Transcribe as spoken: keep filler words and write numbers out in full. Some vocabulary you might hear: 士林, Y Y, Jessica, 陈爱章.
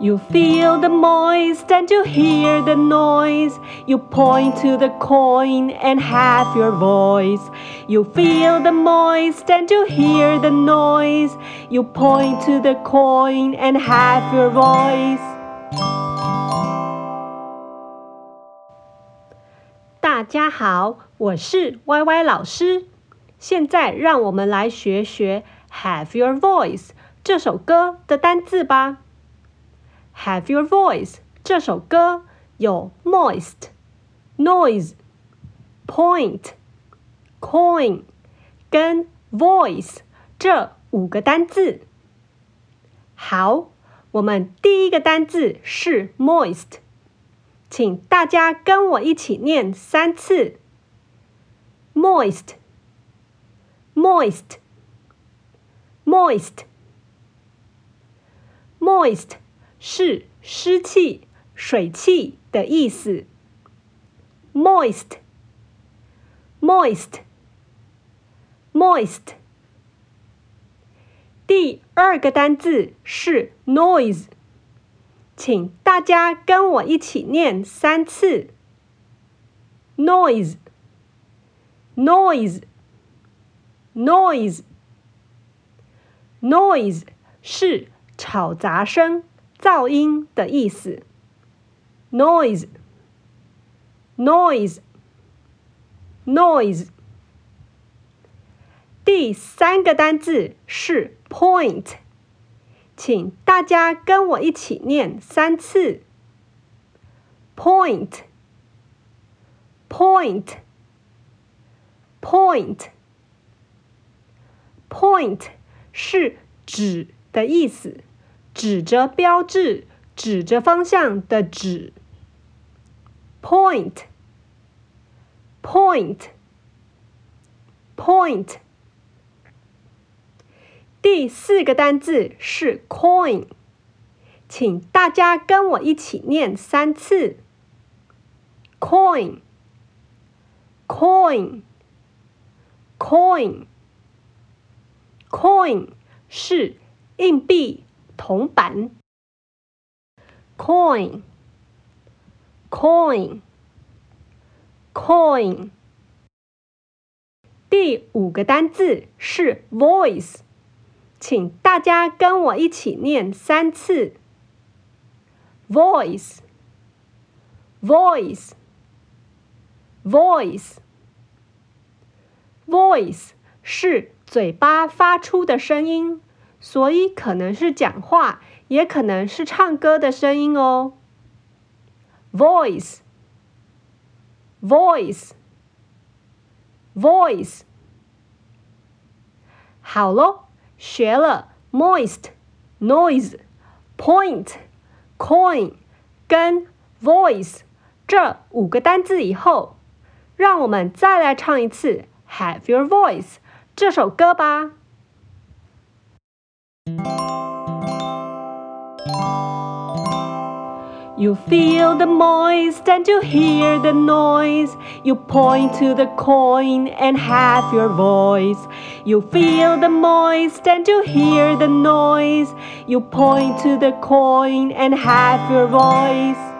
You feel the moist and you hear the noise. You point to the coin and have your voice. You feel the moist and you hear the noise. You point to the coin and have your voice. 大家好，我是 Y Y 老师。现在让我们来学学 Have Your Voice 这首歌的单字吧。Have Your Voice 这首歌有 moist、noise、point、coin 跟 voice 这五个单字。好，我们第一个单字是 moist， 请大家跟我一起念三次 moist moist moist moist。是湿气、水气的意思。moist, moist, moist。第二个单字是 noise， 请大家跟我一起念三次。noise, noise, noise, noise 是吵杂声。噪音的意思 noise noise noise。 第三个单字是 point， 请大家跟我一起念三次 point point point point 是指的意思，指着标志、指着方向的指。point, point, point。 第四个单字是 coin， 请大家跟我一起念三次。coin, coin, coin, coin 是硬币。铜板 coin coin coin。 第五个单字是 voice， 请大家跟我一起念三次 voice voice voice voice 是嘴巴发出的声音，所以可能是讲话，也可能是唱歌的声音哦。voice, voice, voice。 好咯，学了 moist, noise, point, coin 跟 voice 这五个单字以后，让我们再来唱一次 Have Your Voice 这首歌吧。You feel the moist and you hear the noise. You point to the coin and have your voice. You feel the moist and you hear the noise. You point to the coin and have your voice.